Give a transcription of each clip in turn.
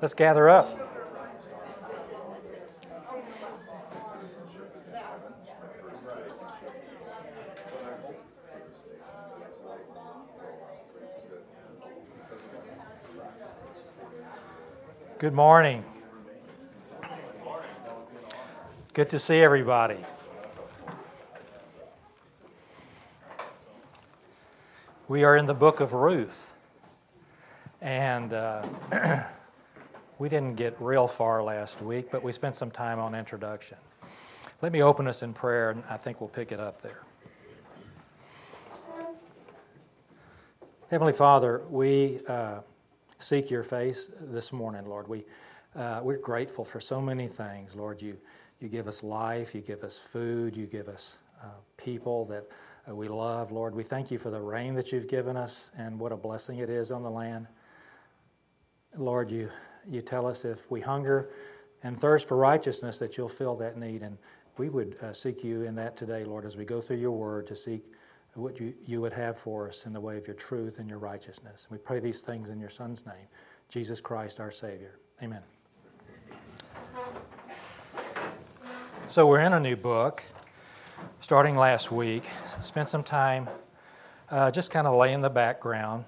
Let's gather up. Good morning. Good to see everybody. We are in the book of Ruth, and we didn't get real far last week, but we spent some time on introduction. Let me open us in prayer, and I think we'll pick it up there. Heavenly Father, we seek your face this morning, Lord. We're grateful for so many things, Lord. You give us life, you give us food, you give us people that we love, Lord. We thank you for the rain that you've given us and what a blessing it is on the land. Lord, you tell us if we hunger and thirst for righteousness that you'll fill that need. And we would seek you in that today, Lord, as we go through your word to seek what you would have for us in the way of your truth and your righteousness. We pray these things in your Son's name, Jesus Christ, our Savior. Amen. So we're in a new book. Starting last week, spent some time just kind of laying the background.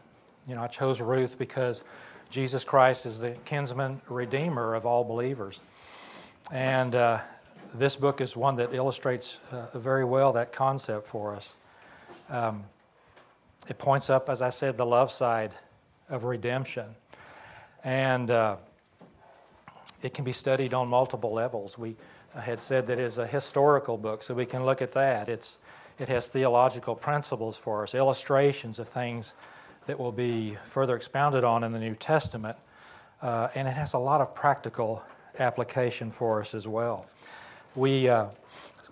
You know, I chose Ruth because Jesus Christ is the kinsman redeemer of all believers. And this book is one that illustrates very well that concept for us. It points up, as I said, the love side of redemption. And it can be studied on multiple levels. I had said that it's a historical book, so we can look at that. It has theological principles for us, illustrations of things that will be further expounded on in the New Testament, and it has a lot of practical application for us as well. We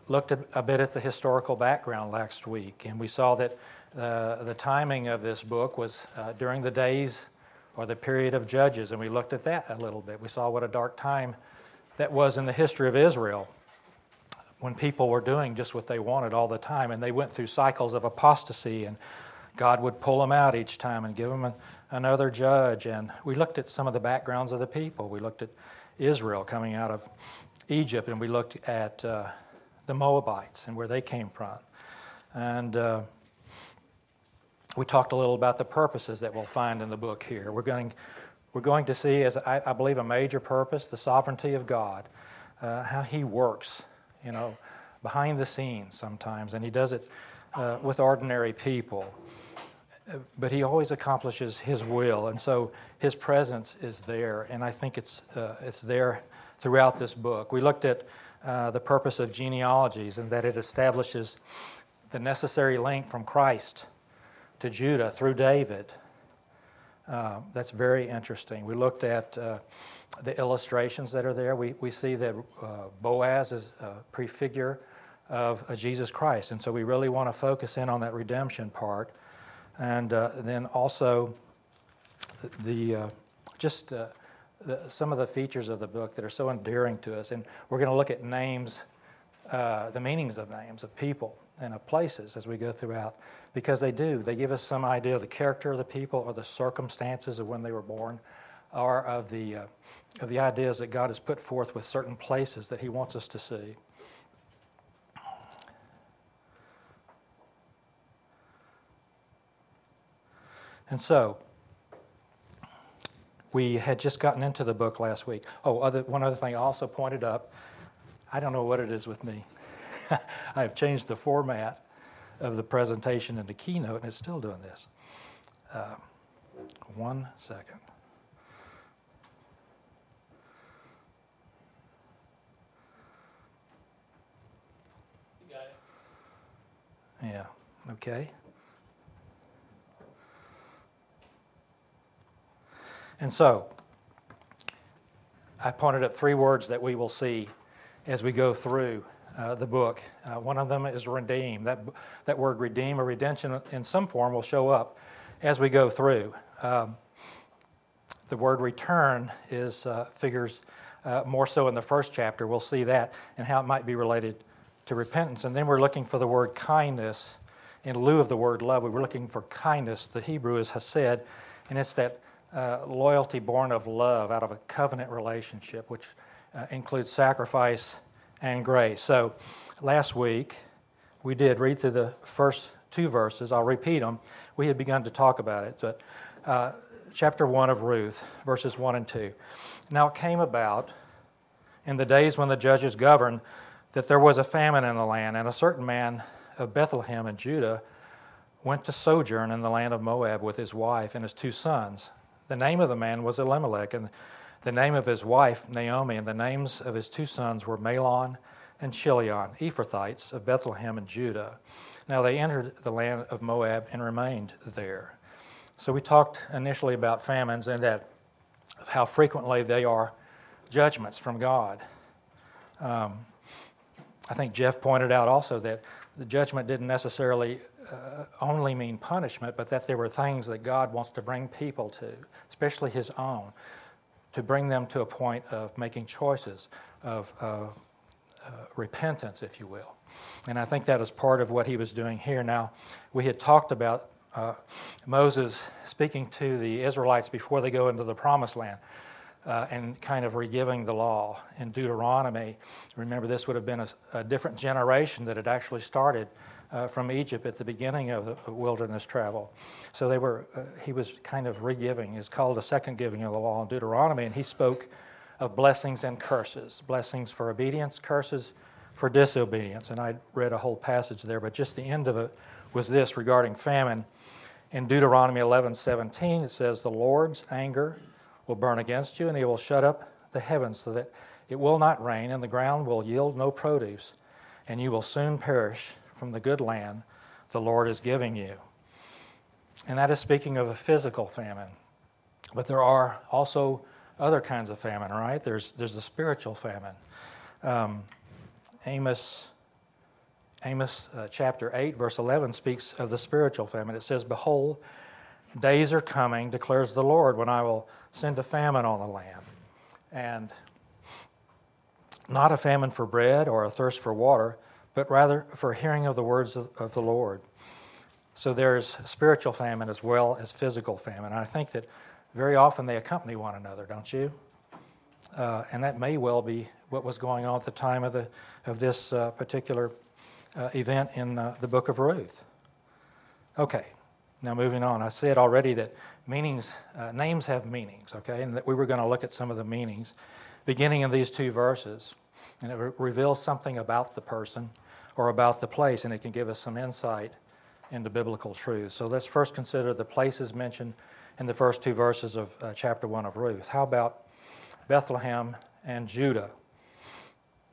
looked a bit at the historical background last week, and we saw that the timing of this book was during the days or the period of Judges, and we looked at that a little bit. We saw what a dark time that was in the history of Israel when people were doing just what they wanted all the time, and they went through cycles of apostasy, and God would pull them out each time and give them another judge. And we looked at some of the backgrounds of the people. We looked at Israel coming out of Egypt, and we looked at the Moabites and where they came from. And we talked a little about the purposes that we'll find in the book here. We're going to see, as I believe, a major purpose, the sovereignty of God, how He works, you know, behind the scenes sometimes, and He does it with ordinary people, but He always accomplishes His will, and so His presence is there, and I think it's there throughout this book. We looked at the purpose of genealogies and that it establishes the necessary link from Christ to Judah through David. That's very interesting. We looked at the illustrations that are there. We see that Boaz is a prefigure of Jesus Christ, and so we really want to focus in on that redemption part. And then also some of the features of the book that are so endearing to us. And we're going to look at names, the meanings of names of people and of places as we go throughout, because they give us some idea of the character of the people or the circumstances of when they were born, or of the ideas that God has put forth with certain places that He wants us to see. And so we had just gotten into the book last week. One other thing I also pointed up, I don't know what it is with me. I have changed the format of the presentation and the keynote, and it's still doing this. 1 second. You got it. Yeah, okay. And so, I pointed up three words that we will see as we go through the book. One of them is redeem. That word redeem or redemption in some form will show up as we go through. The word return is figures more so in the first chapter. We'll see that and how it might be related to repentance. And then we're looking for the word kindness in lieu of the word love. We were looking for kindness. The Hebrew is chesed, and it's that loyalty born of love, out of a covenant relationship, which includes sacrifice and grace. So last week, we did read through the first two verses. I'll repeat them. We had begun to talk about it, but chapter 1 of Ruth, verses 1 and 2. Now it came about in the days when the judges governed that there was a famine in the land, and a certain man of Bethlehem in Judah went to sojourn in the land of Moab with his wife and his two sons. The name of the man was Elimelech, and the name of his wife, Naomi, and the names of his two sons were Mahlon and Chilion, Ephrathites of Bethlehem and Judah. Now they entered the land of Moab and remained there. So we talked initially about famines and that how frequently they are judgments from God. I think Jeff pointed out also that the judgment didn't necessarily only mean punishment, but that there were things that God wants to bring people to, especially his own, to bring them to a point of making choices, of repentance, if you will. And I think that is part of what he was doing here. Now, we had talked about Moses speaking to the Israelites before they go into the Promised Land and kind of re-giving the law in Deuteronomy. Remember, this would have been a different generation that had actually started from Egypt at the beginning of the wilderness travel. So they were. He was kind of re-giving. It's called a second giving of the law in Deuteronomy, and he spoke of blessings and curses, blessings for obedience, curses for disobedience. And I read a whole passage there, but just the end of it was this regarding famine. In Deuteronomy 11:17, it says, "The Lord's anger will burn against you, and he will shut up the heavens so that it will not rain, and the ground will yield no produce, and you will soon perish from the good land the Lord is giving you." And that is speaking of a physical famine. But there are also other kinds of famine, right? There's a spiritual famine. Amos chapter 8, verse 11 speaks of the spiritual famine. It says, "Behold, days are coming, declares the Lord, when I will send a famine on the land, and not a famine for bread or a thirst for water, but rather for hearing of the words of the Lord." So there's spiritual famine as well as physical famine. And I think that very often they accompany one another, don't you? And that may well be what was going on at the time of this particular event in the book of Ruth. Okay, now moving on. I said already that names have meanings, okay? And that we were going to look at some of the meanings beginning in these two verses. And it reveals something about the person or about the place, and it can give us some insight into biblical truth. So let's first consider the places mentioned in the first two verses of chapter 1 of Ruth. How about Bethlehem and Judah?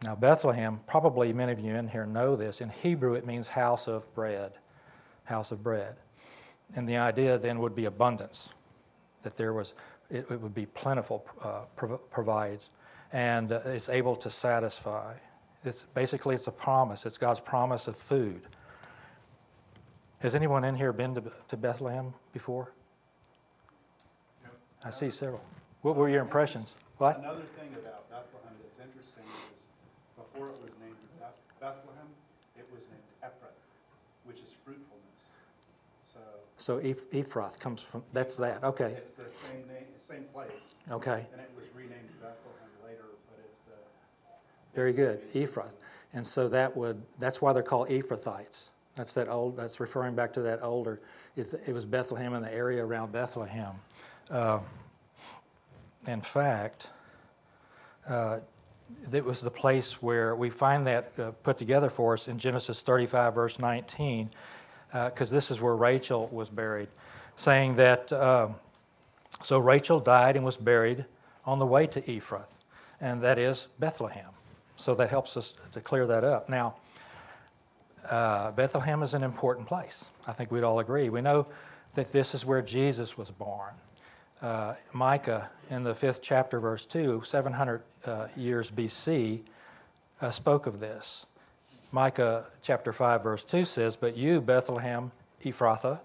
Now, Bethlehem, probably many of you in here know this. In Hebrew, it means house of bread, house of bread. And the idea then would be abundance, that there was, it would be plentiful, provides, and it's able to satisfy. It's a promise. It's God's promise of food. Has anyone in here been to Bethlehem before? I see several. What were your impressions? What? Another thing about Bethlehem that's interesting is before it was named Bethlehem, it was named Ephrath, which is fruitfulness. So Ephrath comes from, that's that, okay. It's the same name, same place. Okay. And it was renamed Bethlehem later, but it's the... Very good, Ephrath. And so that's why they're called Ephrathites. That's referring back to that older, it was Bethlehem and the area around Bethlehem. In fact, it was the place where we find that put together for us in Genesis 35, verse 19, because this is where Rachel was buried, saying that, so Rachel died and was buried on the way to Ephrath, and that is Bethlehem. So that helps us to clear that up. Now, Bethlehem is an important place. I think we'd all agree. We know that this is where Jesus was born. Micah, in the 5th chapter, verse 2, 700 years BC, spoke of this. Micah chapter 5, verse 2 says, "But you, Bethlehem Ephrathah,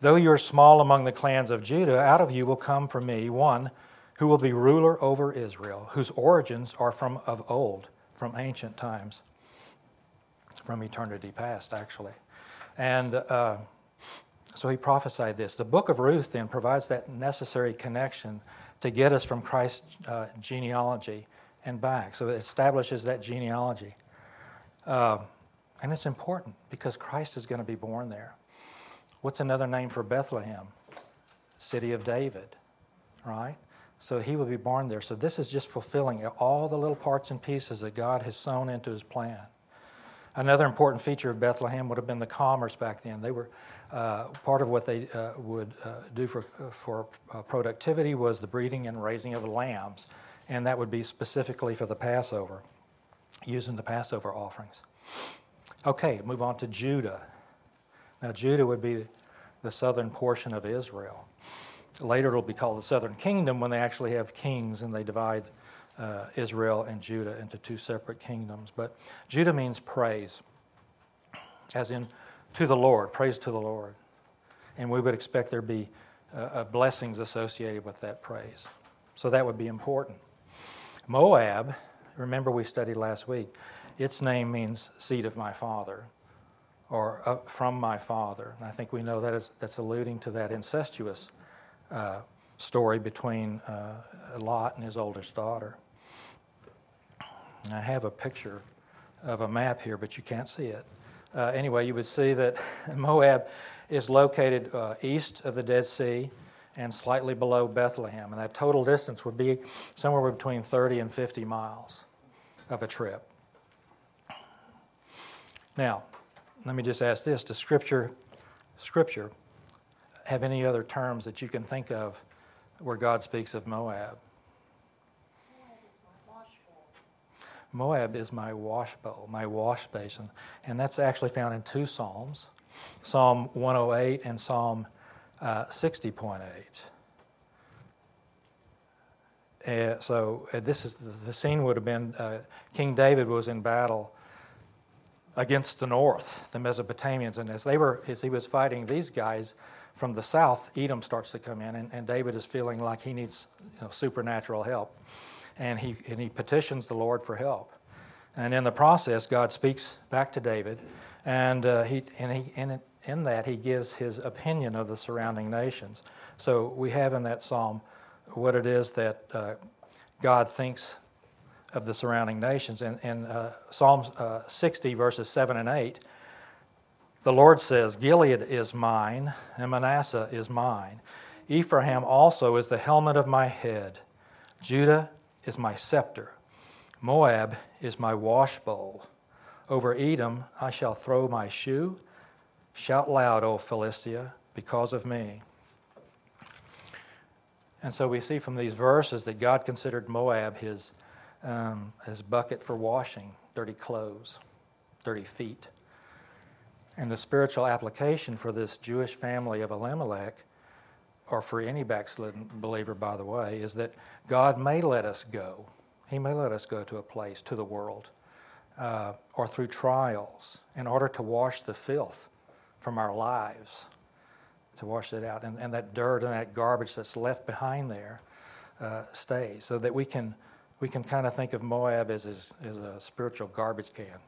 though you are small among the clans of Judah, out of you will come for me one who will be ruler over Israel, whose origins are from of old, from ancient times," from eternity past, actually. And So he prophesied this. The book of Ruth then provides that necessary connection to get us from Christ's genealogy and back. So it establishes that genealogy. And it's important because Christ is going to be born there. What's another name for Bethlehem? City of David, right? So he will be born there. So this is just fulfilling all the little parts and pieces that God has sown into his plan. Another important feature of Bethlehem would have been the commerce back then. They were part of what they would do for productivity was the breeding and raising of lambs, and that would be specifically for the Passover, using the Passover offerings. Okay, move on to Judah. Now Judah would be the southern portion of Israel. Later it'll be called the Southern Kingdom when they actually have kings and they divide Israel and Judah into two separate kingdoms. But Judah means praise, as in to the Lord, praise to the Lord. And we would expect there be blessings associated with that praise. So that would be important. Moab, remember we studied last week, its name means seed of my father, or from my father. And I think we know that's alluding to that incestuous story between Lot and his oldest daughter. And I have a picture of a map here, but you can't see it. Anyway, you would see that Moab is located east of the Dead Sea and slightly below Bethlehem. And that total distance would be somewhere between 30 and 50 miles of a trip. Now, let me just ask this. Does Scripture have any other terms that you can think of where God speaks of Moab? Moab is my washbowl, my wash basin. And that's actually found in two Psalms, Psalm 108 and Psalm 60.8. So this is the scene would have been King David was in battle against the north, the Mesopotamians, and as he was fighting these guys from the south, Edom starts to come in, and David is feeling like he needs supernatural help, and he petitions the Lord for help, and in the process, God speaks back to David, and he gives his opinion of the surrounding nations. So we have in that psalm what it is that God thinks of the surrounding nations. In Psalm 60, verses 7 and 8, the Lord says, Gilead is mine, and Manasseh is mine. Ephraim also is the helmet of my head. Judah is my scepter. Moab is my washbowl. Over Edom I shall throw my shoe. Shout loud, O Philistia, because of me. And so we see from these verses that God considered Moab his bucket for washing dirty clothes, dirty feet. And the spiritual application for this Jewish family of Elimelech, or for any backslidden believer, by the way, is that God may let us go. He may let us go to a place, to the world, or through trials in order to wash the filth from our lives, to wash it out. And that dirt and that garbage that's left behind there stays, so that we can kind of think of Moab as a spiritual garbage can.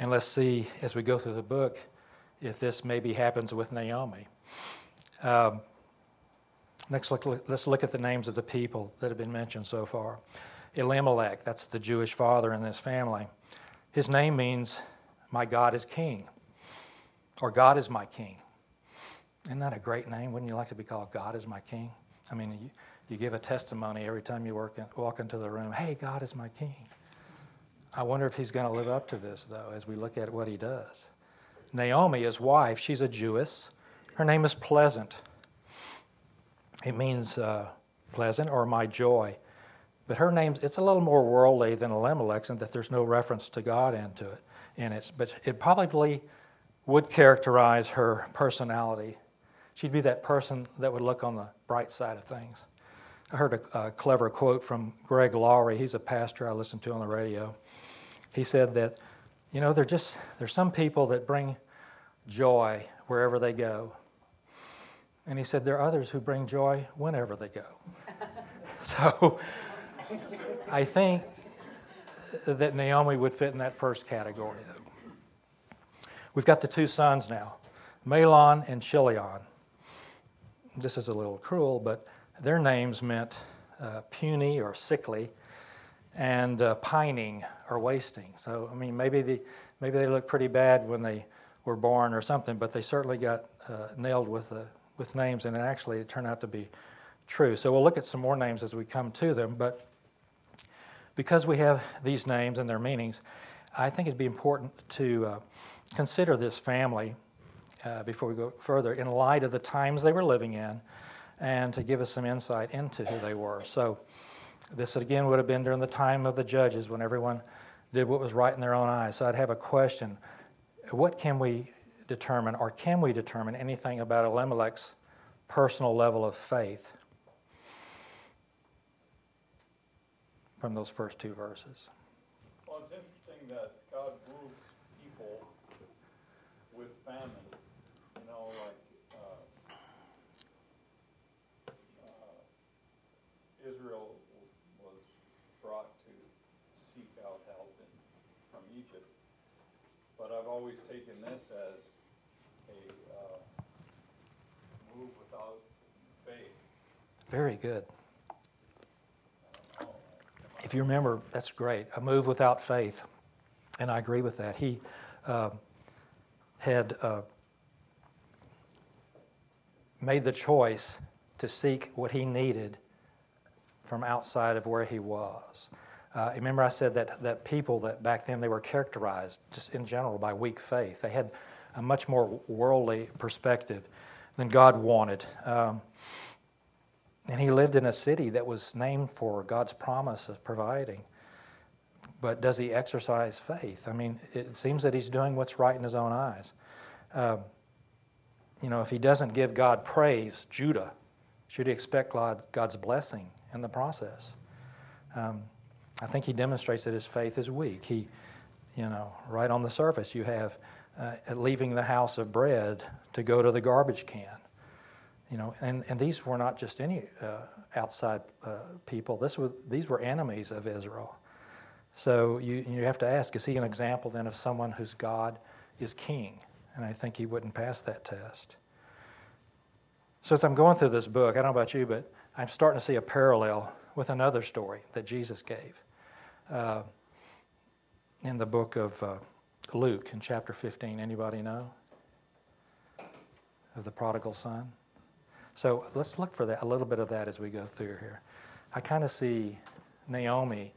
And let's see, as we go through the book, if this maybe happens with Naomi. Let's look at the names of the people that have been mentioned so far. Elimelech, that's the Jewish father in this family. His name means, my God is king, or God is my king. Isn't that a great name? Wouldn't you like to be called God is my king? I mean, you give a testimony every time you walk into the room. Hey, God is my king. I wonder if he's going to live up to this, though, as we look at what he does. Naomi, his wife, she's a Jewess. Her name is Pleasant. It means pleasant or my joy. But her name, it's a little more worldly than Elimelech's in that there's no reference to God into it. But it probably would characterize her personality. She'd be that person that would look on the bright side of things. I heard a clever quote from Greg Laurie. He's a pastor I listen to on the radio. He said that, there's some people that bring joy wherever they go. And he said there are others who bring joy whenever they go. So I think that Naomi would fit in that first category, though. We've got the two sons now. Mahlon and Chilion. This is a little cruel, but their names meant puny or sickly, and pining or wasting. So, I mean, maybe they looked pretty bad when they were born or something, but they certainly got nailed with names, and then actually it turned out to be true. So we'll look at some more names as we come to them, but because we have these names and their meanings, I think it'd be important to consider this family before we go further in light of the times they were living in, and to give us some insight into who they were. So this, again, would have been during the time of the judges when everyone did what was right in their own eyes. So I'd have a question. What can we determine, or can we determine anything about Elimelech's personal level of faith from those first two verses? Well, it's interesting that God moves people with famine. You know, like Israel was brought to seek out help from Egypt, but I've always taken this as a move without faith. Very good. If you remember, that's great. A move without faith, and I agree with that. He had made the choice to seek what he needed from outside of where he was. Remember I said that people that back then, they were characterized just in general by weak faith. They had a much more worldly perspective than God wanted. And he lived in a city that was named for God's promise of providing. But does he exercise faith? I mean, it seems that he's doing what's right in his own eyes. You know, if he doesn't give God praise, Judah, should he expect God's blessing in the process? I think he demonstrates that his faith is weak. He, you know, right on the surface, you have leaving the house of bread to go to the garbage can. You know, and these were not just any outside people. These were enemies of Israel. So you have to ask: is he an example then of someone whose God is king? And I think he wouldn't pass that test. So as I'm going through this book, I don't know about you, but I'm starting to see a parallel with another story that Jesus gave in the book of Luke in chapter 15. Anybody know of the prodigal son? So let's look for that, a little bit of that as we go through here. I kind of see Naomi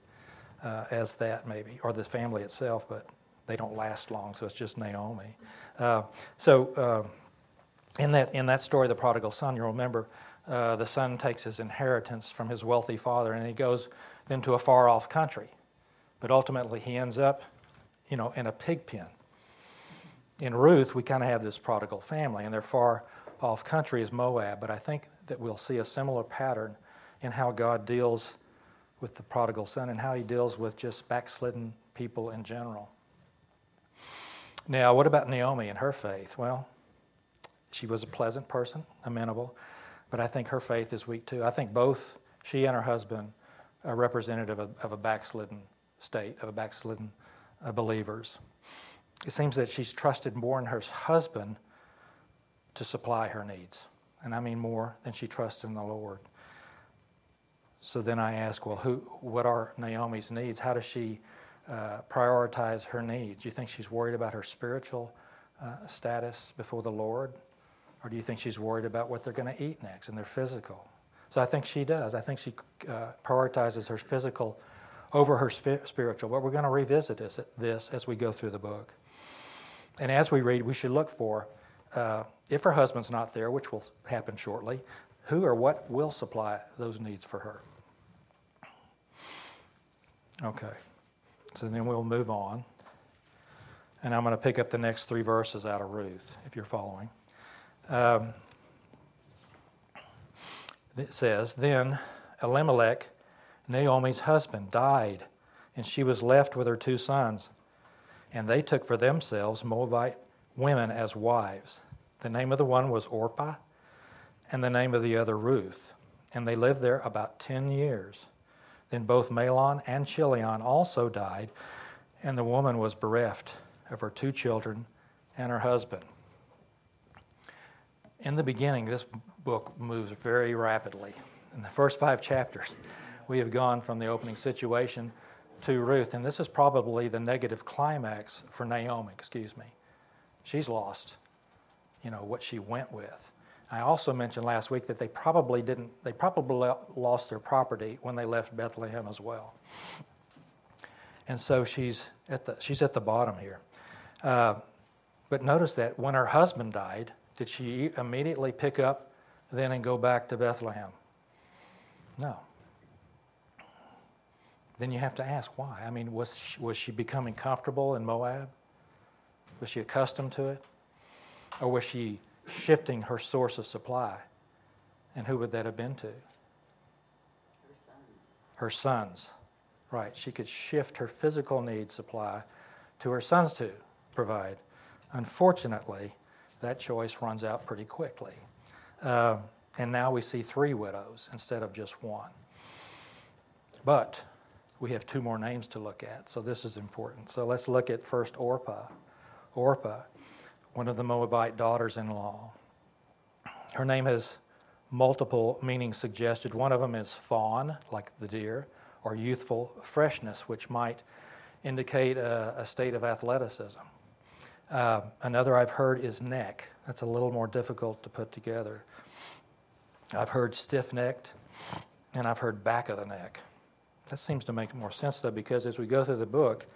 as that maybe, or the family itself, but they don't last long, so it's just Naomi. In that story, the prodigal son, you'll remember, the son takes his inheritance from his wealthy father, and he goes then to a far-off country. But ultimately, he ends up, you know, in a pig pen. In Ruth, we kind of have this prodigal family, and their far-off country is Moab. But I think that we'll see a similar pattern in how God deals with the prodigal son and how he deals with just backslidden people in general. Now, what about Naomi and her faith? Well, she was a pleasant person, amenable, but I think her faith is weak too. I think both she and her husband are representative of a backslidden state, of a backslidden believers. It seems that she's trusted more in her husband to supply her needs, and I mean more than she trusts in the Lord. So then I ask, well, what are Naomi's needs? How does she prioritize her needs? Do you think she's worried about her spiritual status before the Lord? Or do you think she's worried about what they're going to eat next and their physical? So I think she does. I think she prioritizes her physical over her spiritual. But we're going to revisit this as we go through the book. And as we read, we should look for, if her husband's not there, which will happen shortly, who or what will supply those needs for her. Okay. So then we'll move on. And I'm going to pick up the next three verses out of Ruth, if you're following. It says, Then Elimelech, Naomi's husband, died, and she was left with her two sons. And they took for themselves Moabite women as wives. The name of the one was Orpah, and the name of the other Ruth. And they lived there about 10 years. Then both Mahlon and Chilion also died, and the woman was bereft of her two children and her husband. In the beginning, this book moves very rapidly. In the first 5 chapters, we have gone from the opening situation to Ruth, and this is probably the negative climax for Naomi, She's lost, what she went with. I also mentioned last week that they probably lost their property when they left Bethlehem as well. And so she's at the bottom here. But notice that when her husband died, did she immediately pick up then and go back to Bethlehem? No. Then you have to ask why. I mean, was she becoming comfortable in Moab? Was she accustomed to it? Or was she shifting her source of supply? And who would that have been to? Her sons. Right. She could shift her physical need supply to her sons to provide. Unfortunately, that choice runs out pretty quickly. And now we see 3 widows instead of just one. But we have 2 more names to look at, so this is important. So let's look at first Orpah. Orpah, one of the Moabite daughters-in-law. Her name has multiple meanings suggested. One of them is fawn, like the deer, or youthful freshness, which might indicate a state of athleticism. Another I've heard is neck. That's a little more difficult to put together. I've heard stiff-necked, and I've heard back of the neck. That seems to make more sense, though, because as we go through the book,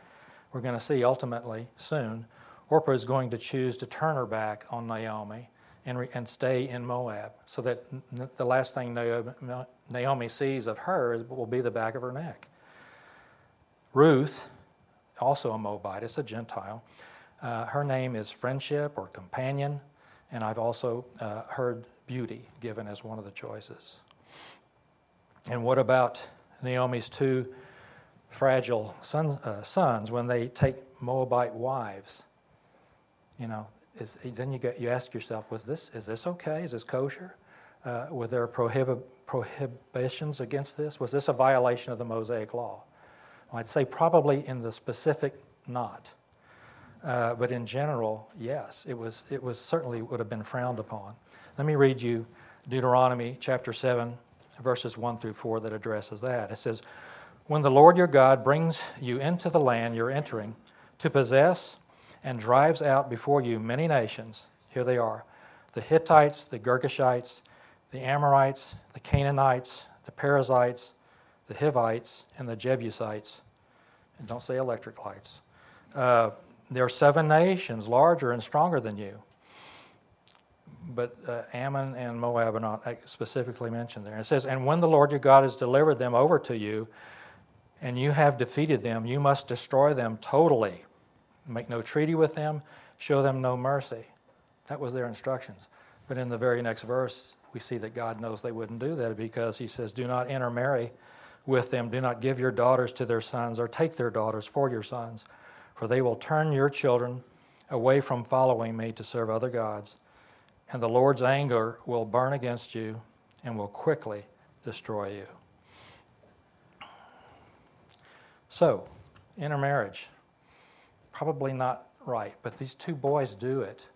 we're going to see ultimately, soon, Orpah is going to choose to turn her back on Naomi and stay in Moab, so that the last thing Naomi sees of her will be the back of her neck. Ruth, also a Moabitess, a Gentile, her name is friendship or companion, and I've also heard beauty given as one of the choices. And what about Naomi's 2 fragile sons when they take Moabite wives? You ask yourself, is this okay? Is this kosher? Were there prohibitions against this? Was this a violation of the Mosaic law? Well, I'd say probably in the specific not, but in general, yes, it was certainly would have been frowned upon. Let me read you Deuteronomy chapter 7. Verses 1-4 that addresses that. It says, "When the Lord your God brings you into the land you're entering to possess and drives out before you many nations," here they are, "the Hittites, the Girgashites, the Amorites, the Canaanites, the Perizzites, the Hivites, and the Jebusites," and don't say electric lights. "There are 7 nations larger and stronger than you." But Ammon and Moab are not specifically mentioned there. It says, "And when the Lord your God has delivered them over to you, and you have defeated them, you must destroy them totally. Make no treaty with them, show them no mercy." That was their instructions. But in the very next verse, we see that God knows they wouldn't do that because he says, "Do not intermarry with them. Do not give your daughters to their sons or take their daughters for your sons, for they will turn your children away from following me to serve other gods. And the Lord's anger will burn against you and will quickly destroy you." So, intermarriage, probably not right, but these 2 boys do it.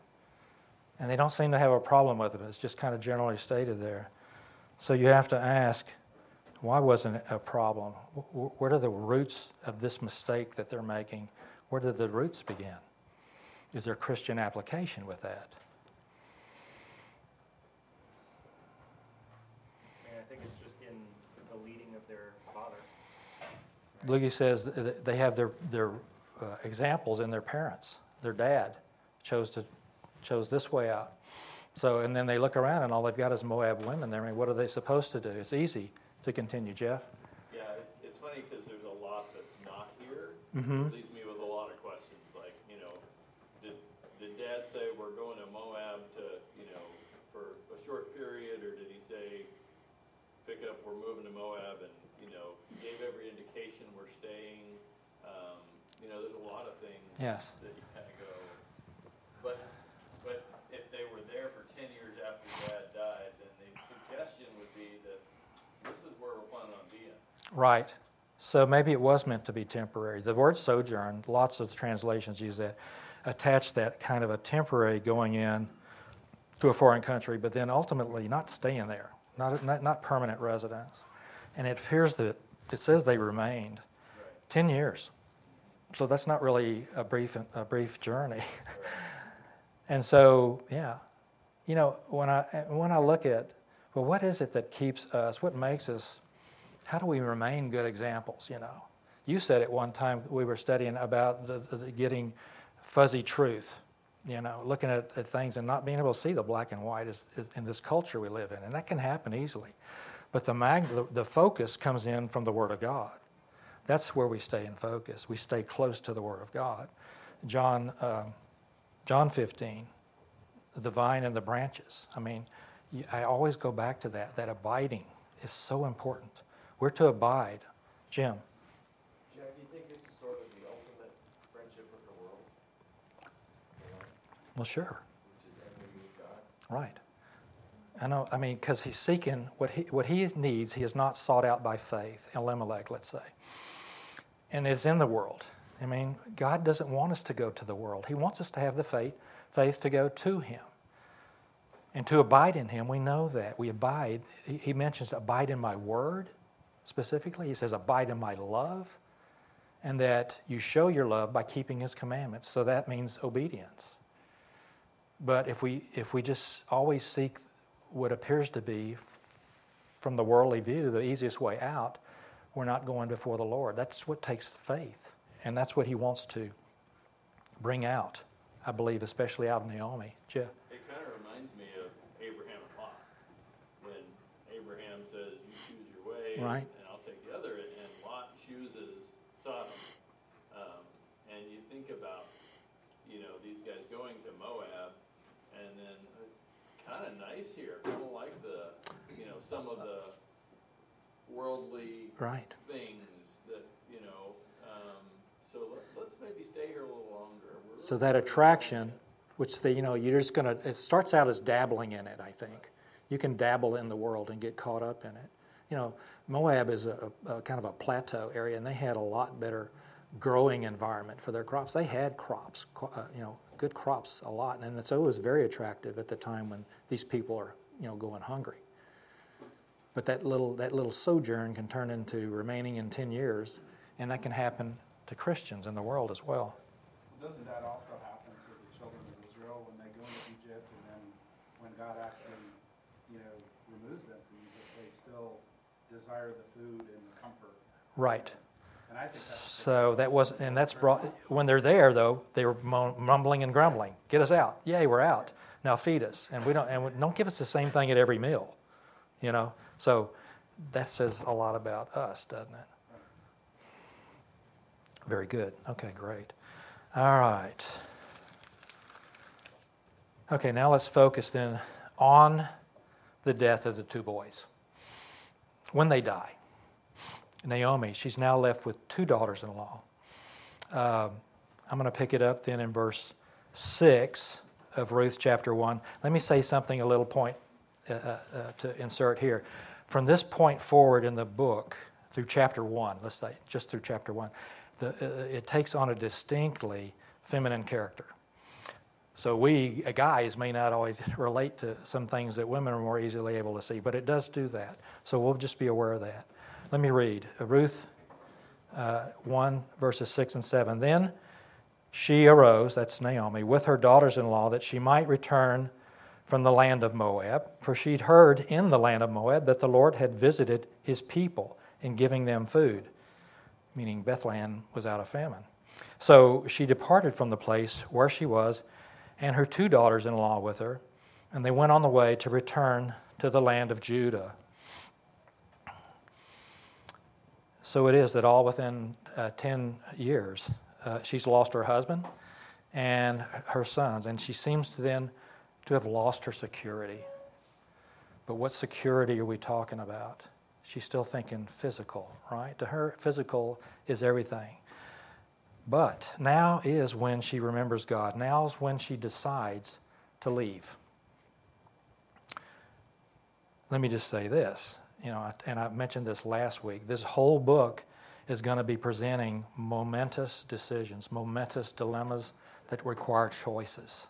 And they don't seem to have a problem with it. It's just kind of generally stated there. So you have to ask, why wasn't it a problem? Where are the roots of this mistake that they're making? Where did the roots begin? Is there Christian application with that? Lugie says they have their examples in their parents. Their dad chose this way out. So, and then they look around and all they've got is Moab women there. I mean, what are they supposed to do? It's easy to continue, Jeff. Yeah, it's funny because there's a lot that's not here. Mm-hmm. It leaves me with a lot of questions, like, did Dad say we're going to Moab to, for a short period, or did he say pick up, we're moving to Moab, and gave every indication we're staying. There's a lot of things that you kind of go. But if they were there for 10 years after Dad died, then the suggestion would be that this is where we're planning on being. Right. So maybe it was meant to be temporary. The word sojourn, lots of translations use that, attach that kind of a temporary going in to a foreign country, but then ultimately not staying there, not permanent residence. And it appears that it says they remained 10 years. So that's not really a brief journey. And so, yeah, you know, when I look at, well, what is it that keeps us? What makes us? How do we remain good examples? You know, you said at one time we were studying about the getting fuzzy truth. You know, looking at things and not being able to see the black and white is in this culture we live in, and that can happen easily. But the focus comes in from the Word of God. That's where we stay in focus. We stay close to the Word of God. John 15, the vine and the branches. I mean, I always go back to that. That abiding is so important. We're to abide. Jim? Jack, do you think this is sort of the ultimate friendship with the world? Well, sure. Which is enmity with God. Right. I know. I mean, because he's seeking what he needs. He is not sought out by faith. Elimelech, let's say, and it's in the world. I mean, God doesn't want us to go to the world. He wants us to have the faith to go to Him and to abide in Him. We know that. We abide. He mentions abide in my word specifically. He says abide in my love, and that you show your love by keeping His commandments. So that means obedience. But if we just always seek what appears to be, from the worldly view, the easiest way out, we're not going before the Lord. That's what takes faith. And that's what He wants to bring out, I believe, especially out of Naomi. Jeff? It kind of reminds me of Abraham and Lot. When Abraham says, you choose your way, right, and I'll take the other, and Lot chooses Sodom. And you think about, you know, these guys going to Moab, and then it's kind of nice here. I don't like the, you know, some of the worldly right things that, you know, so let's maybe stay here a little longer. So that attraction, which the, you know, you're just going to, it starts out as dabbling in it, I think. You can dabble in the world and get caught up in it. You know, Moab is a kind of a plateau area, and they had a lot better growing environment for their crops. They had crops, you know, good crops a lot, and so it was very attractive at the time when these people are, you know, going hungry. But that little sojourn can turn into remaining in 10 years, and that can happen to Christians in the world as well. Doesn't that also happen to the children of Israel when they go into Egypt, and then when God actually, you know, removes them from Egypt, they still desire the food and the comfort? Right. And I think that's when they're there though, they were mumbling and grumbling. Get us out! Yay, we're out. Now feed us, and don't give us the same thing at every meal, you know. So that says a lot about us, doesn't it? Very good. Okay, great. All right. Okay, now let's focus then on the death of the two boys. When they die, Naomi, she's now left with two daughters-in-law. I'm going to pick it up then in verse 6 of Ruth chapter 1. Let me say something, a little point to insert here. From this point forward in the book, through chapter 1, let's say, just through chapter 1, it takes on a distinctly feminine character. So we, guys, may not always relate to some things that women are more easily able to see, but it does do that. So we'll just be aware of that. Let me read Ruth 1, verses 6 and 7. Then she arose, that's Naomi, with her daughters-in-law, that she might return from the land of Moab, for she'd heard in the land of Moab that the Lord had visited His people in giving them food. Meaning Bethlehem was out of famine. So she departed from the place where she was, and her two daughters-in-law with her, and they went on the way to return to the land of Judah. So it is that all within 10 years, she's lost her husband and her sons, and she seems to then to have lost her security. But what security are we talking about? She's still thinking physical, right? To her, physical is everything. But now is when she remembers God. Now is when she decides to leave. Let me just say this, you know, and I mentioned this last week. This whole book is going to be presenting momentous decisions, momentous dilemmas that require choices.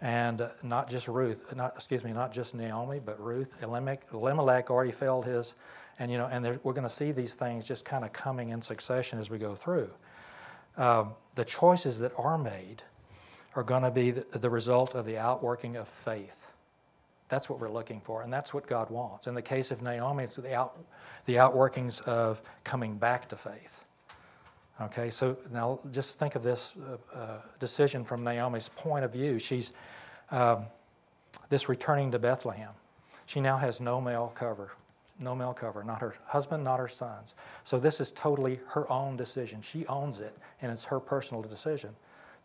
And not just Ruth, not just Naomi, but Ruth. Elimelech already failed his, and we're going to see these things just kind of coming in succession as we go through. The choices that are made are going to be the result of the outworking of faith. That's what we're looking for, and that's what God wants. In the case of Naomi, it's the outworkings of coming back to faith. Okay, so now just think of this decision from Naomi's point of view. She's this returning to Bethlehem. She now has no male cover, not her husband, not her sons. So this is totally her own decision. She owns it, and it's her personal decision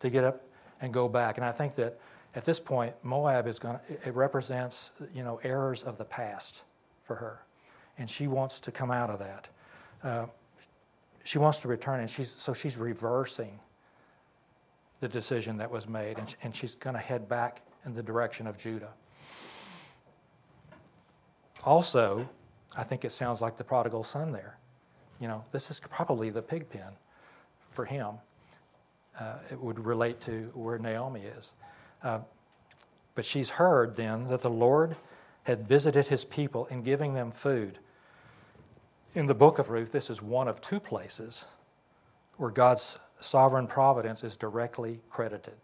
to get up and go back. And I think that at this point, Moab it represents, errors of the past for her. And she wants to come out of that. She wants to return, and she's reversing the decision that was made, and she's going to head back in the direction of Judah. Also, I think it sounds like the prodigal son there. This is probably the pig pen for him. It would relate to where Naomi is. But she's heard then that the Lord had visited his people in giving them food. In the book of Ruth, this is one of two places where God's sovereign providence is directly credited.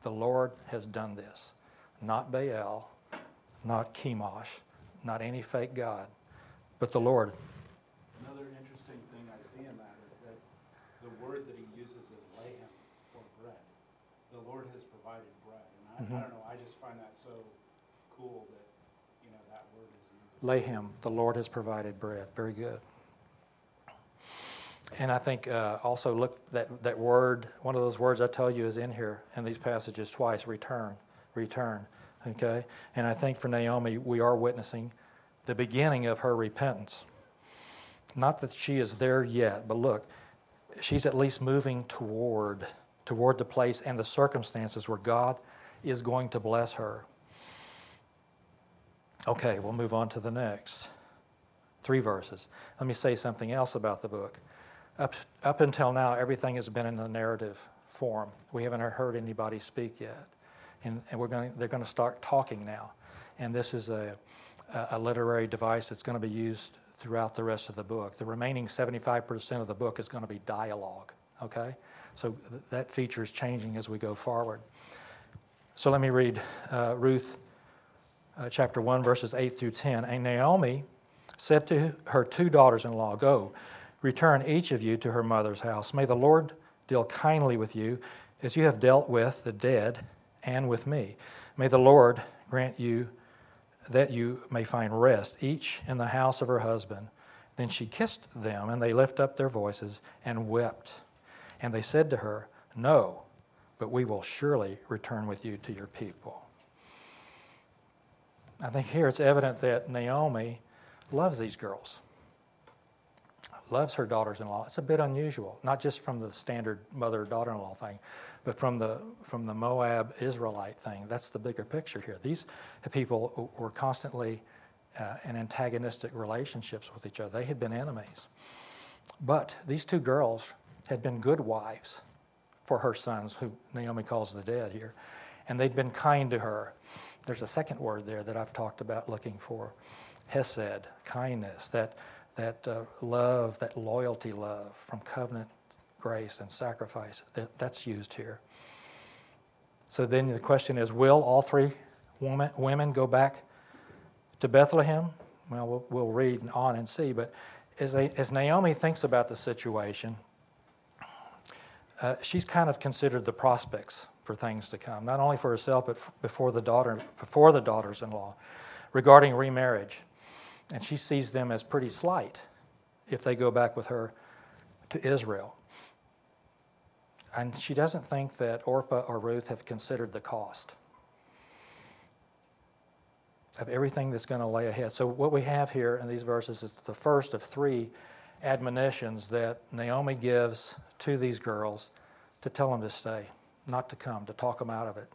The Lord has done this. Not Baal, not Chemosh, not any fake god, but the Lord. Another interesting thing I see in that is that the word that he uses is lamb or bread. The Lord has provided bread. And I don't know, I just find that so cool that, that word is used. Lamb, the Lord has provided bread. Very good. And I think also look, that word, one of those words I tell you is in here in these passages twice, return. Okay? And I think for Naomi, we are witnessing the beginning of her repentance. Not that she is there yet, but look, she's at least moving toward the place and the circumstances where God is going to bless her. Okay, we'll move on to the next 3 verses. Let me say something else about the book. Up until now, everything has been in the narrative form. We haven't heard anybody speak yet. And they're going to start talking now. And this is a literary device that's going to be used throughout the rest of the book. The remaining 75% of the book is going to be dialogue, okay? So that feature is changing as we go forward. So let me read Ruth chapter 1, verses 8 through 10. And Naomi said to her 2 daughters-in-law, "Go, return each of you to her mother's house. May the Lord deal kindly with you as you have dealt with the dead and with me. May the Lord grant you that you may find rest, each in the house of her husband." Then she kissed them, and they lifted up their voices and wept. And they said to her, "No, but we will surely return with you to your people." I think here it's evident that Naomi loves these girls, loves her daughters-in-law. It's a bit unusual, not just from the standard mother-daughter-in-law thing, but from the Moab Israelite thing. That's the bigger picture here. These people were constantly in antagonistic relationships with each other. They had been enemies. But these 2 girls had been good wives for her sons, who Naomi calls the dead here, and they'd been kind to her. There's a second word there that I've talked about looking for, hesed, kindness, that love, that loyalty love from covenant grace and sacrifice, that's used here. So then the question is, will all 3 women go back to Bethlehem? Well, we'll read on and see, but as Naomi thinks about the situation, she's kind of considered the prospects for things to come, not only for herself, but before the daughters-in-law, regarding remarriage. And she sees them as pretty slight if they go back with her to Israel. And she doesn't think that Orpah or Ruth have considered the cost of everything that's going to lay ahead. So what we have here in these verses is the first of 3 admonitions that Naomi gives to these girls to tell them to stay, not to come, to talk them out of it.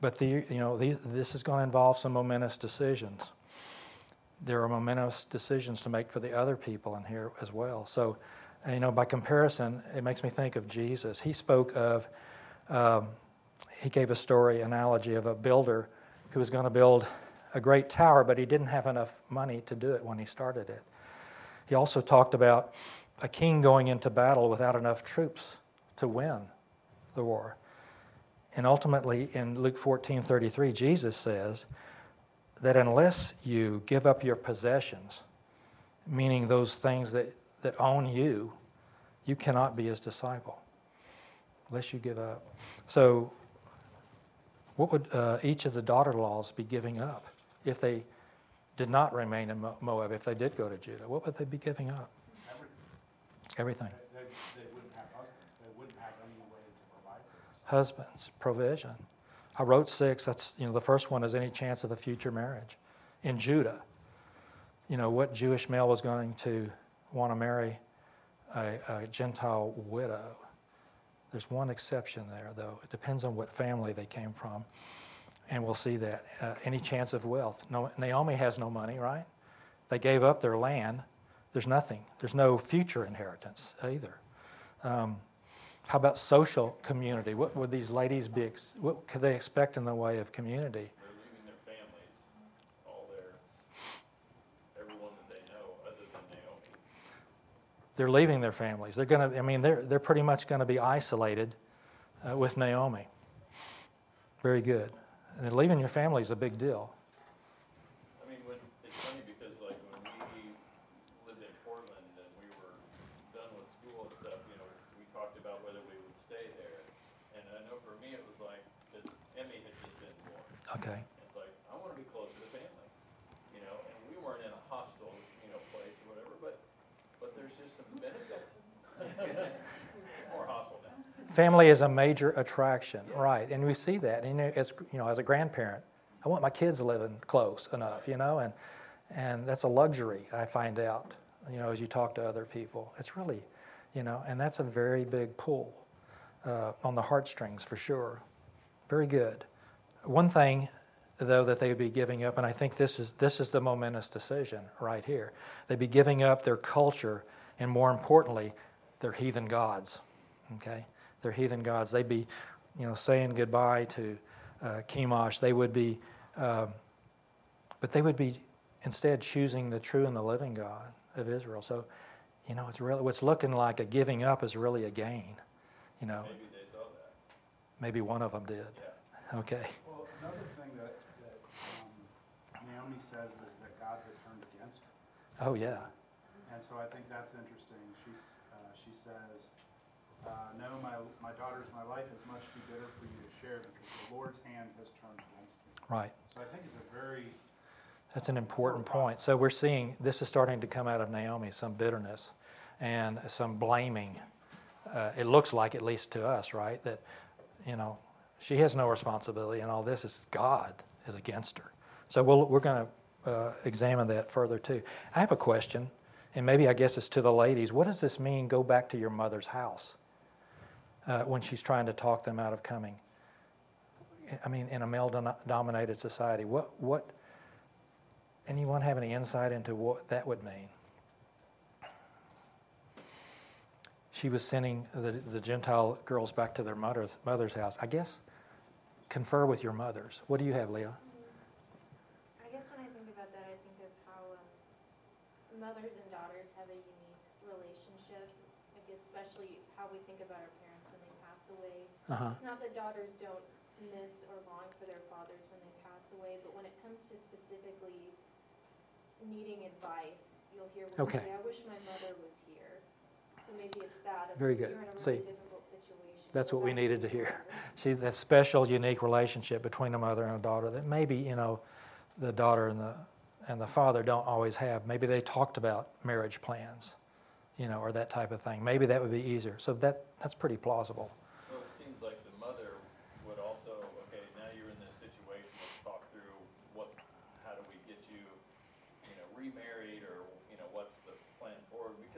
But this is going to involve some momentous decisions. There are momentous decisions to make for the other people in here as well. So And, you know, by comparison, it makes me think of Jesus. He spoke of, he gave a story, analogy of a builder who was going to build a great tower, but he didn't have enough money to do it when he started it. He also talked about a king going into battle without enough troops to win the war. And ultimately, in Luke 14:33, Jesus says that unless you give up your possessions, meaning those things that own you, you cannot be his disciple, unless you give up. So what would each of the daughter-in-laws be giving up if they did not remain in Moab, if they did go to Judah? What would they be giving up? Everything. They wouldn't have husbands. They wouldn't have any way to provide for themselves. Husbands, provision. I wrote 6. That's, you know, the first one is any chance of a future marriage. In Judah, you know, what Jewish male was going to want to marry a Gentile widow? There's one exception there, though. It depends on what family they came from, and we'll see that. Any chance of wealth. No, Naomi has no money, right? They gave up their land. There's nothing. There's no future inheritance either. How about social community? What would these ladies be? What could they expect in the way of community? They're leaving their families, everyone that they know, other than Naomi. They're leaving their families. They're going to. I mean, they're pretty much going to be isolated with Naomi. Very good. And leaving your family is a big deal. I mean, it's funny because, like, when we lived in Portland and we were done with school and stuff, you know, we talked about whether we would stay there. And I know for me it was like, because Emmy had just been born. Okay. It's like, I want to be close to the family, you know, and we weren't in a hostile, you know, place or whatever, but there's just some benefits. It's more hostile now. Family is a major attraction, right? And we see that. And as a grandparent, I want my kids living close enough, you know, and that's a luxury. I find out, you know, as you talk to other people, it's really, you know, and that's a very big pull on the heartstrings for sure. Very good. One thing, though, that they would be giving up, and I think this is the momentous decision right here. They'd be giving up their culture, and more importantly, their heathen gods. Okay. Their heathen gods. They'd be, you know, saying goodbye to Chemosh. They would be, but they would be instead choosing the true and the living God of Israel. So, you know, it's really what's looking like a giving up is really a gain. You know, maybe they saw that. Maybe one of them did. Yeah. Okay. Well, another thing that Naomi says is that God had turned against her. Oh yeah. And so I think that's interesting. She says, no, my daughter's my life is much too bitter for you to share because the Lord's hand has turned against me. Right. So I think it's a very... That's an important point. So we're seeing this is starting to come out of Naomi, some bitterness and some blaming. It looks like, at least to us, right, that, you know, she has no responsibility and all this is God is against her. So we're going to examine that further too. I have a question, and maybe I guess it's to the ladies. What does this mean, go back to your mother's house? When she's trying to talk them out of coming. I mean, in a male-dominated society, what? Anyone have any insight into what that would mean? She was sending the Gentile girls back to their mother's house. I guess confer with your mothers. What do you have, Leah? I guess when I think about that, I think of how mothers and daughters have a unique relationship, like especially how we think about our parents. Uh-huh. It's not that daughters don't miss or long for their fathers when they pass away, but when it comes to specifically needing advice, you'll hear, okay, I wish my mother was here. So maybe it's that. Very good. You're in a really difficult situation. That's what we needed to hear. See, that special, unique relationship between a mother and a daughter that maybe, you know, the daughter and the father don't always have. Maybe they talked about marriage plans, you know, or that type of thing. Maybe that would be easier. So that's pretty plausible.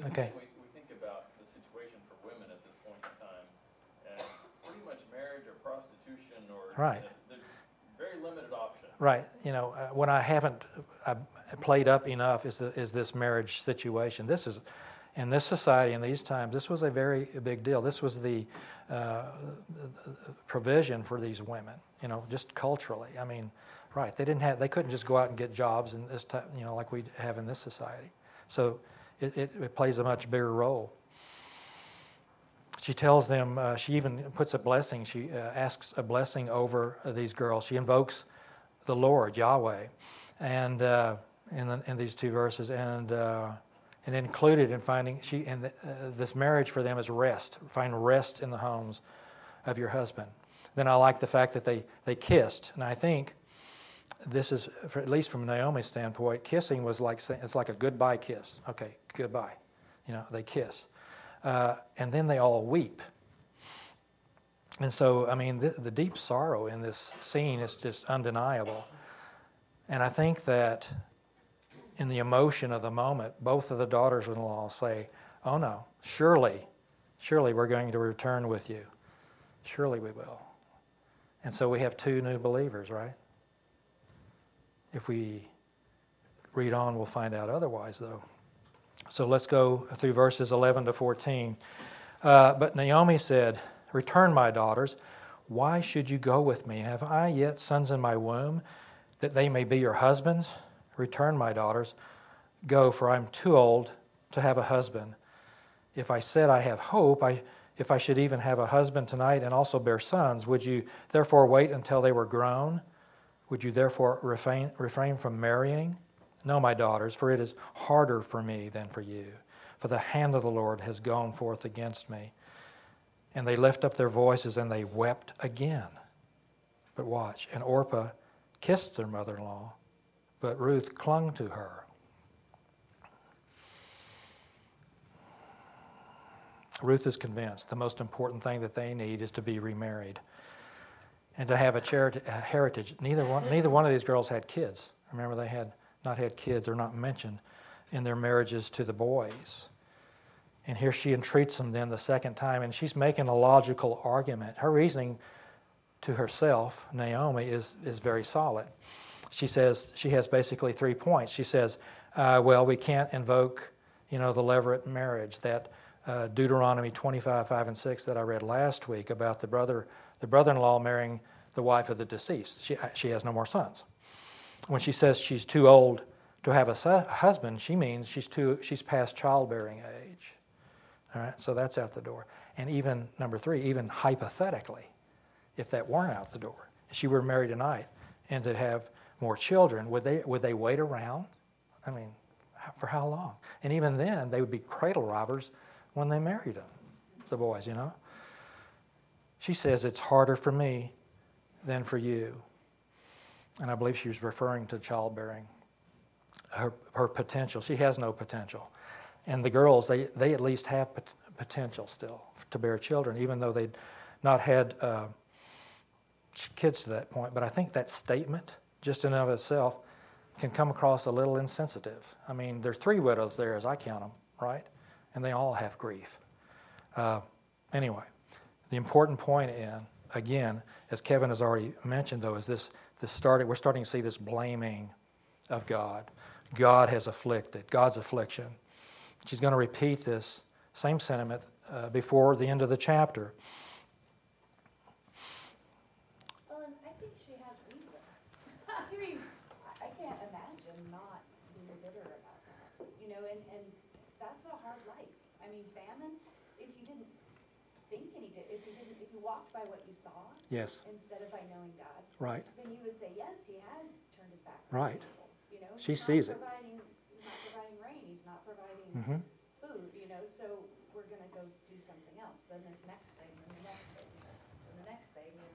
Okay. We think about the situation for women at this point in time as pretty much marriage or prostitution or right. There's very limited option. Right. You know, what I haven't played up enough is this marriage situation. This is, in this society, in these times, this was a very big deal. This was the provision for these women, you know, just culturally. I mean, right? They couldn't just go out and get jobs in this time, you know, like we have in this society. So it plays a much bigger role. She tells them. She even puts a blessing. She asks a blessing over these girls. She invokes the Lord Yahweh, and in these two verses, and included in finding this marriage for them is rest. Find rest in the homes of your husband. Then I like the fact that they kissed, and I think this is, for, at least from Naomi's standpoint, kissing was like it's like a goodbye kiss. Okay, goodbye. You know, they kiss. And then they all weep. And so, I mean, the deep sorrow in this scene is just undeniable. And I think that in the emotion of the moment, both of the daughters-in-law say, oh no, surely we're going to return with you. Surely we will. And so we have two new believers, right? If we read on, we'll find out otherwise, though. So let's go through verses 11 to 14. But Naomi said, "Return, my daughters. Why should you go with me? Have I yet sons in my womb, that they may be your husbands? Return, my daughters. Go, for I am too old to have a husband. If I said I have hope, if I should even have a husband tonight and also bear sons, would you therefore wait until they were grown? Would you therefore refrain from marrying? No, my daughters, for it is harder for me than for you. For the hand of the Lord has gone forth against me." And they lift up their voices and they wept again. But watch, and Orpah kissed their mother-in-law, but Ruth clung to her. Ruth is convinced the most important thing that they need is to be remarried and to have a heritage. Neither one of these girls had kids. Remember, they had not had kids, or not mentioned in their marriages to the boys. And here she entreats them then the second time, and she's making a logical argument. Her reasoning to herself, Naomi, is very solid. She says, she has basically 3 points. She says, well, we can't invoke, you know, the leveret marriage, that Deuteronomy 25, 5, and 6 that I read last week about the brother-in-law marrying the wife of the deceased. She has no more sons. When she says she's too old to have a husband, she means she's past childbearing age. All right, so that's out the door. And even number 3, even hypothetically, if that weren't out the door, if she were married tonight and to have more children, would they wait around? I mean, for how long? And even then, they would be cradle robbers when they married them, the boys, you know. She says, it's harder for me than for you. And I believe she was referring to childbearing, her potential. She has no potential. And the girls, they at least have potential still to bear children, even though they'd not had kids to that point. But I think that statement, just in and of itself, can come across a little insensitive. I mean, there's 3 widows there, as I count them, right? And they all have grief. Anyway, the important point, again, as Kevin has already mentioned, though, is this. We're starting to see this blaming of God. God has afflicted. God's affliction. She's going to repeat this same sentiment before the end of the chapter. Well, and I think she has reason. I mean, I can't imagine not being bitter about that. You know, and that's a hard life. I mean, famine. If you didn't think if you walked by what you saw. Yes. Instead of by knowing God. Right. Then you would say, yes, he has turned his back on right. people. You know, she sees it. He's not providing rain. He's not providing food, you know, so we're going to go do something else. Then this next thing, then the next thing, then the next thing. And,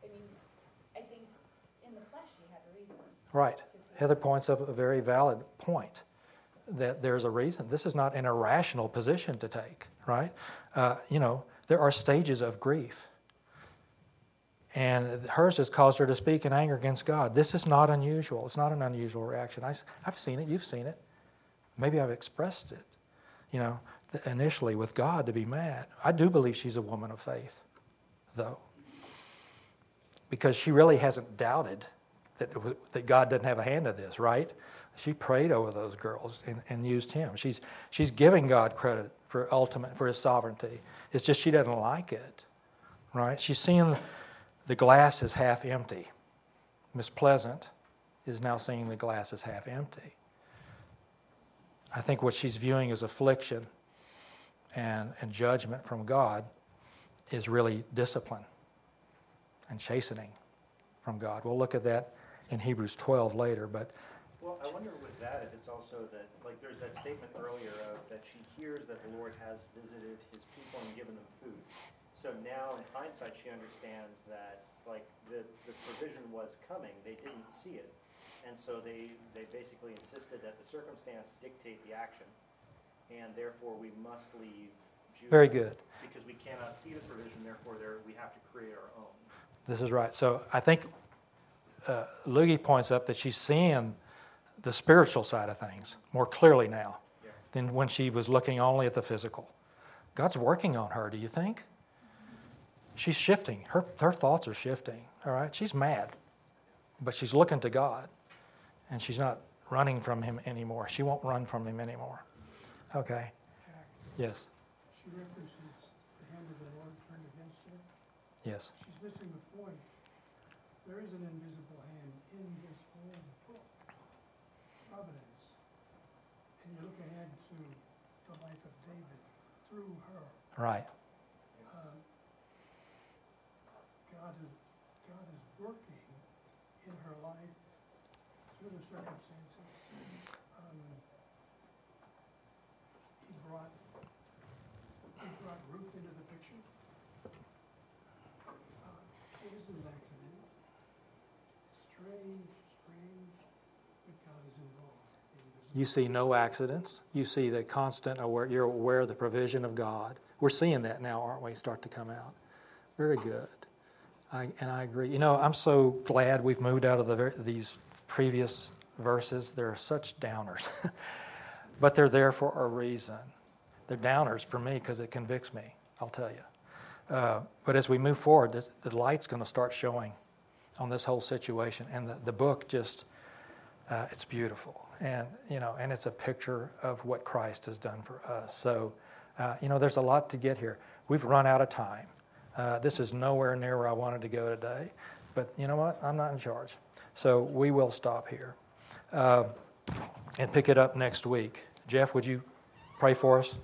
I mean, I think in the flesh you have a reason. Right. Heather points up a very valid point, that there's a reason. This is not an irrational position to take, right? You know, there are stages of grief. And hers has caused her to speak in anger against God. This is not unusual. It's not an unusual reaction. I've seen it. You've seen it. Maybe I've expressed it, you know, initially with God to be mad. I do believe she's a woman of faith, though, because she really hasn't doubted that God doesn't have a hand in this, right? She prayed over those girls and used him. She's giving God credit for his sovereignty. It's just she doesn't like it, right? She's seeing the glass is half empty. Miss Pleasant is now seeing the glass is half empty. I think what she's viewing as affliction and judgment from God is really discipline and chastening from God. We'll look at that in Hebrews 12 later, but... Well, I wonder with that if it's also that, like there's that statement earlier of that she hears that the Lord has visited his people and given them food. So now in hindsight she understands that like the provision was coming, they didn't see it. And so they basically insisted that the circumstance dictate the action, and therefore we must leave Judah. Very good. Because we cannot see the provision, therefore we have to create our own. This is right. So I think Lugie points up that she's seeing the spiritual side of things more clearly now than when she was looking only at the physical. God's working on her, do you think? She's shifting. Her thoughts are shifting, all right? She's mad, but she's looking to God. And she's not running from him anymore. She won't run from him anymore. Okay. Yes. She references the hand of the Lord turned against her. Yes. She's missing the point. There is an invisible hand in this whole providence. And you look ahead to the life of David through her. Right. God is working in her life. The circumstances. He brought Ruth into the picture. It isn't an accident. It's strange, but God is involved. You see no accidents. You see the constant aware. You're aware of the provision of God. We're seeing that now, aren't we? Start to come out. Very good. I agree. You know, I'm so glad we've moved out of these previous verses. They're such downers. But they're there for a reason. They're downers for me because it convicts me, I'll tell you. But as we move forward, the light's going to start showing on this whole situation. And the book just, it's beautiful. And, you know, and it's a picture of what Christ has done for us. So, you know, there's a lot to get here. We've run out of time. This is nowhere near where I wanted to go today. But you know what? I'm not in charge. So we will stop here and pick it up next week. Jeff, would you pray for us?